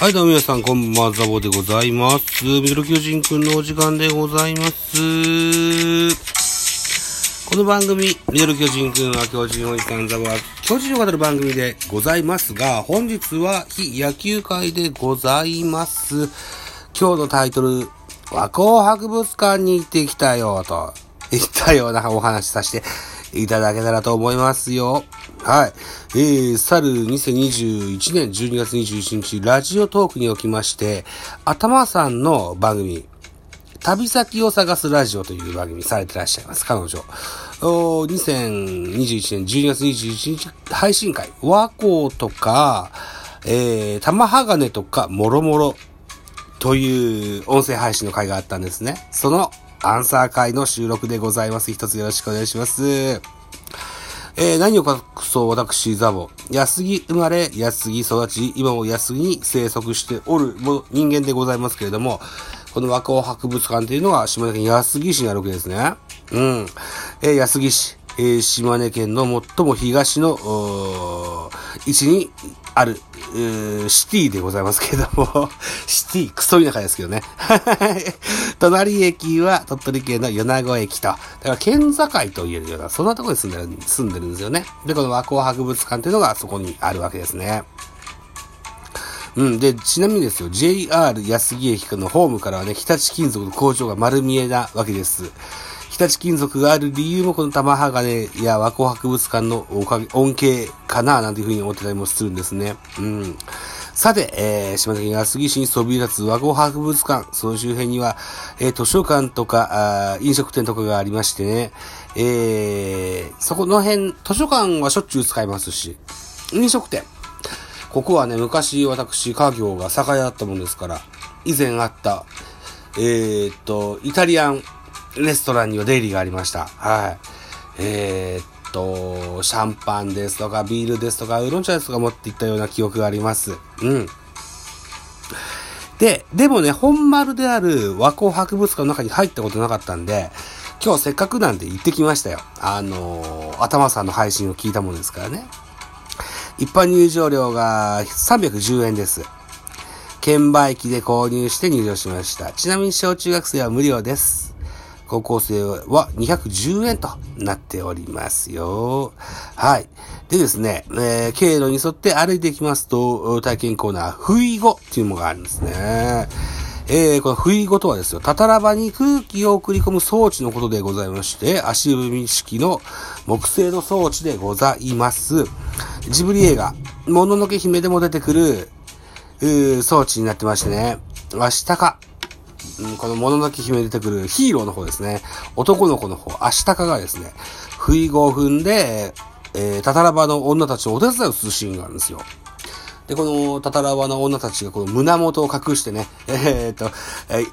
はい、どうも皆さん、こんばんは、ザボでございます。ミドル巨人くんのお時間でございます。この番組、ミドル巨人くんは巨人おじさんザボは巨人を語る番組でございますが、本日は非野球会でございます。今日のタイトル和光博物館に行ってきたよと、言ったようなお話させていただけたらと思いますよ。はい。去る2021年12月21日、ラジオトークにおきまして、頭さんの番組、旅先を探すラジオという番組されてらっしゃいます、彼女。2021年12月21日配信会、和光とか、玉鋼とか、もろもろという音声配信の会があったんですね。そのアンサー会の収録でございます。一つよろしくお願いします。何を隠そう私ザボ、安木生まれ安木育ち、今も安木に生息しておる人間でございますけれども、この和光博物館というのは島根県安木市にあるわけですね。うん、安木市、島根県の最も東の位置にあるシティでございますけれどもシティクソ田舎ですけどね隣駅は鳥取県の米子駅と、だから県境と言えるようなそんなところに住んでるんですよね。で、この和光博物館というのがそこにあるわけですね。うん、で、ちなみにですよ、 JR 安木駅のホームからはね、日立金属の工場が丸見えなわけです。日立金属がある理由もこの玉鋼や和光博物館のおかげ、恩恵かななんていうふうに思ってたりもするんですね。うん。さて、島根県安来市にそびえ立つ和光博物館、その周辺には、図書館とか飲食店とかがありましてね、そこの辺、図書館はしょっちゅう使いますし、飲食店。ここはね、昔私、家業が酒屋だったもんですから、以前あった、イタリアン、レストランには出入りがありました。はい。シャンパンですとか、ビールですとか、ウーロン茶ですとか持っていったような記憶があります。うん。でもね、本丸である和光博物館の中に入ったことなかったんで、今日せっかくなんで行ってきましたよ。頭さんの配信を聞いたものですからね。一般入場料が310円です。券売機で購入して入場しました。ちなみに小中学生は無料です。高校生は210円となっておりますよ。はい。でですね、経路に沿って歩いていきますと、体験コーナー、不意語っていうのがあるんですね。この不意語とはですよ、たたらばに空気を送り込む装置のことでございまして、足踏み式の木製の装置でございます。ジブリ映画、もののけ姫でも出てくる装置になってましてね、アシタカ。このもののけ姫に出てくるヒーローの方ですね。男の子の方、アシタカがですね、不意語を踏んで、タタラバの女たちをお手伝いをするシーンがあるんですよ。で、このタタラバの女たちがこの胸元を隠してね、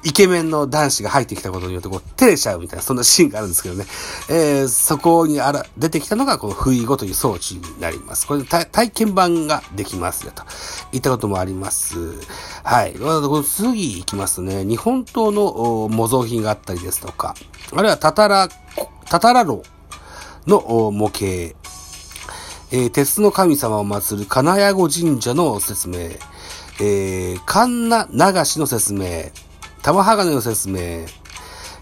イケメンの男子が入ってきたことによってこう照れちゃうみたいな、そんなシーンがあるんですけどね。そこに出てきたのがこの不意語という装置になります。これ体験版ができますよと言ったこともあります。はい。この次行きますね。日本刀の模造品があったりですとか、あるいはタタラロの模型。鉄の神様を祀る金谷子神社の説明、神奈流しの説明、玉鋼の説明、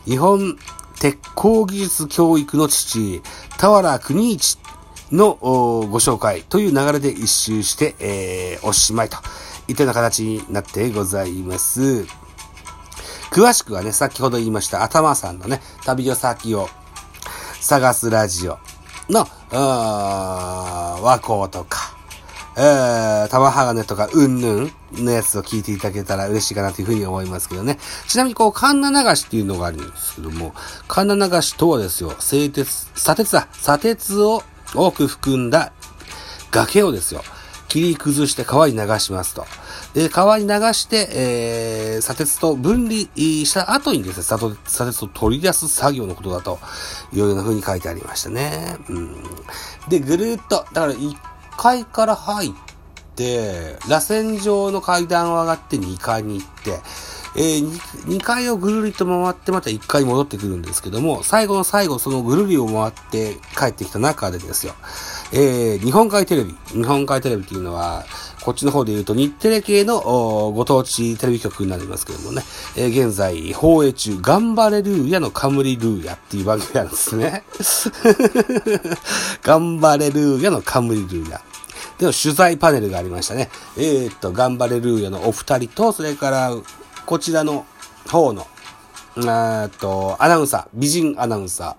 日本鉄鋼技術教育の父、田原国一のご紹介という流れで一周して、おしまいといったような形になってございます。詳しくはね、先ほど言いました頭さんのね、旅の先を探すラジオの和光とか、玉鋼とかうんぬんのやつを聞いていただけたら嬉しいかなというふうに思いますけどね。ちなみにこう神奈流しっていうのがあるんですけども、神奈流しとはですよ、砂鉄を多く含んだ崖をですよ、切り崩して川に流しますと。で、川に流して、砂鉄と分離した後にですね、砂鉄を取り出す作業のことだというような風に書いてありましたね。うん、で、ぐるっと、だから1階から入って、螺旋状の階段を上がって2階に行って、2階をぐるりと回ってまた1階に戻ってくるんですけども、最後の最後、そのぐるりを回って帰ってきた中でですよ、日本海テレビというのは、こっちの方で言うと日テレ系のご当地テレビ局になりますけどもね、現在放映中頑張れルーヤの冠ルーヤっていう番組なんですね頑張れルーヤの冠ルーヤでの取材パネルがありましたね。頑張れルーヤのお二人と、それからこちらの方のアナウンサー、美人アナウンサ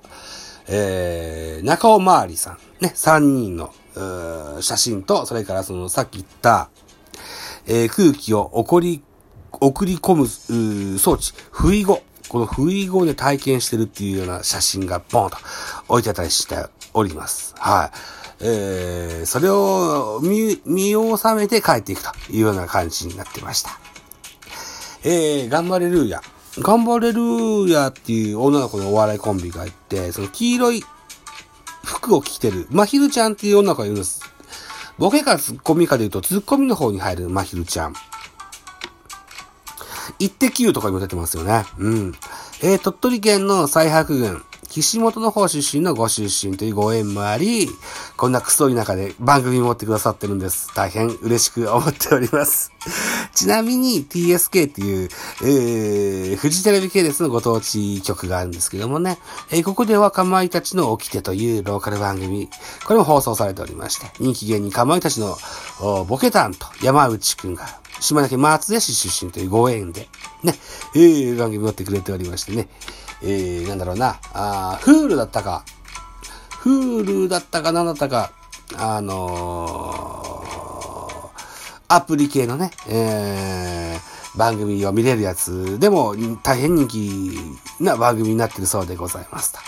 ー、中尾まわりさんね、3人の写真と、それからそのさっき言った、空気を送り込む装置、不意語、この不意語で体験してるっていうような写真がボーンと置いてあったりしております。はい、それを見納めて帰っていくというような感じになってました。頑張れルーヤ。頑張れルーヤっていう女の子のお笑いコンビがいて、その黄色い服を着てるまひるちゃんっていう女の子がいるんです。ボケかツッコミかで言うとツッコミの方に入るまひるちゃん、イッテ Q とかにも出てますよね。鳥取県の西伯郡岸本の方出身のご出身というご縁もあり、こんなクソい中で番組持ってくださってるんです。大変嬉しく思っておりますちなみに TSK っていう、フジテレビ系列のご当地局があるんですけどもね、ここではかまいたちの起きてというローカル番組、これも放送されておりまして、人気芸人かまいたちのボケたんと山内くんが島根県松江市出身というご縁でね、番組持ってくれておりましてね、Huluだったか何だったか、アプリ系のね、番組を見れるやつでも大変人気な番組になってるそうでございました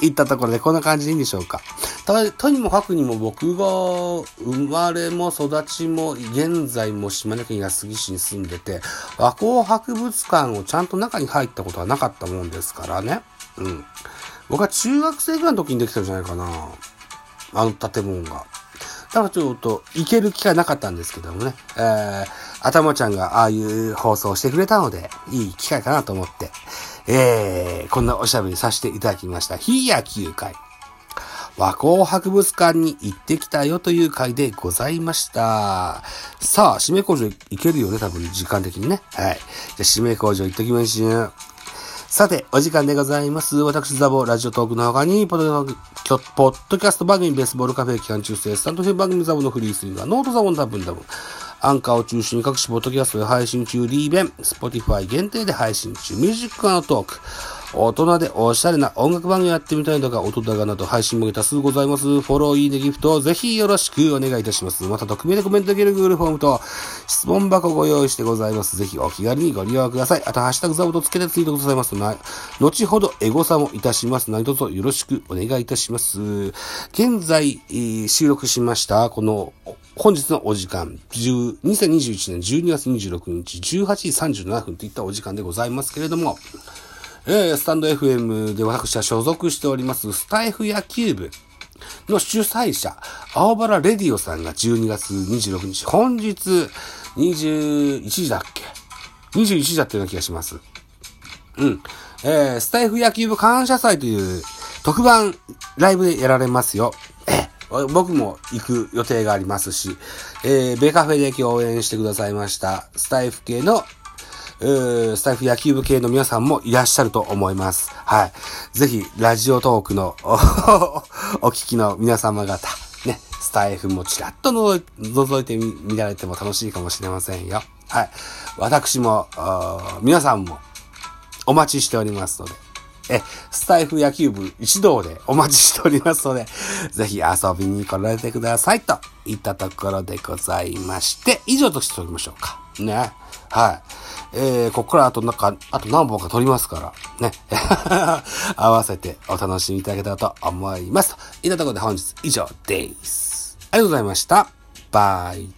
言ったところでこんな感じでいいんでしょうか。とにもかくにも僕が生まれも育ちも現在も島根県安来市に住んでて、和光博物館をちゃんと中に入ったことはなかったもんですからね。僕は中学生ぐらいの時にできたんじゃないかな、あの建物が。だからちょっと行ける機会なかったんですけどもね、頭ちゃんがああいう放送をしてくれたのでいい機会かなと思って、こんなおしゃべりさせていただきました。ひや9回和光博物館に行ってきたよという回でございました。さあ、締め工場行けるよね、多分時間的にね。はい。じゃあ締め工場行ってきましょう。さて、お時間でございます。私、ザボ、ラジオトークの他に、ポッドキャスト番組、ベースボールカフェ、期間中制、スタンド編番組、ザボのフリースインガー、ノートザボのダブンダブン。アンカーを中心に各種ポッドキャストで配信中、リーベン、Spotify 限定で配信中、ミュージック&トーク。大人でおしゃれな音楽番組やってみたいとか、音だがなど配信も多数ございます。フォロー、いいね、ギフトをぜひよろしくお願いいたします。また、匿名でコメントできる Google フォームと質問箱ご用意してございます。ぜひお気軽にご利用ください。あと、ハッシュタグザボとつけてツイートくださいます。後ほどエゴサもいたします。何卒よろしくお願いいたします。現在、収録しました、この、本日のお時間、2021年12月26日18時37分といったお時間でございますけれども、スタンド FM で私は所属しておりますスタイフ野球部の主催者青原レディオさんが12月26日本日21時だっけ21時だったような気がします。スタイフ野球部感謝祭という特番ライブでやられますよ。僕も行く予定がありますし、ベカフェで共演してくださいましたスタイフ野球部系の皆さんもいらっしゃると思います。はい。ぜひ、ラジオトークのお聞きの皆様方、ね、スタイフもちらっと覗いてみられても楽しいかもしれませんよ。はい。私も、皆さんもお待ちしておりますので、スタイフ野球部一同でお待ちしておりますので、ぜひ遊びに来られてくださいといったところでございまして、以上としておきましょうか。ね。はい。ここからあと何本か撮りますから、ね。合わせてお楽しみいただけたらと思います。といったところで本日以上です。ありがとうございました。バイ。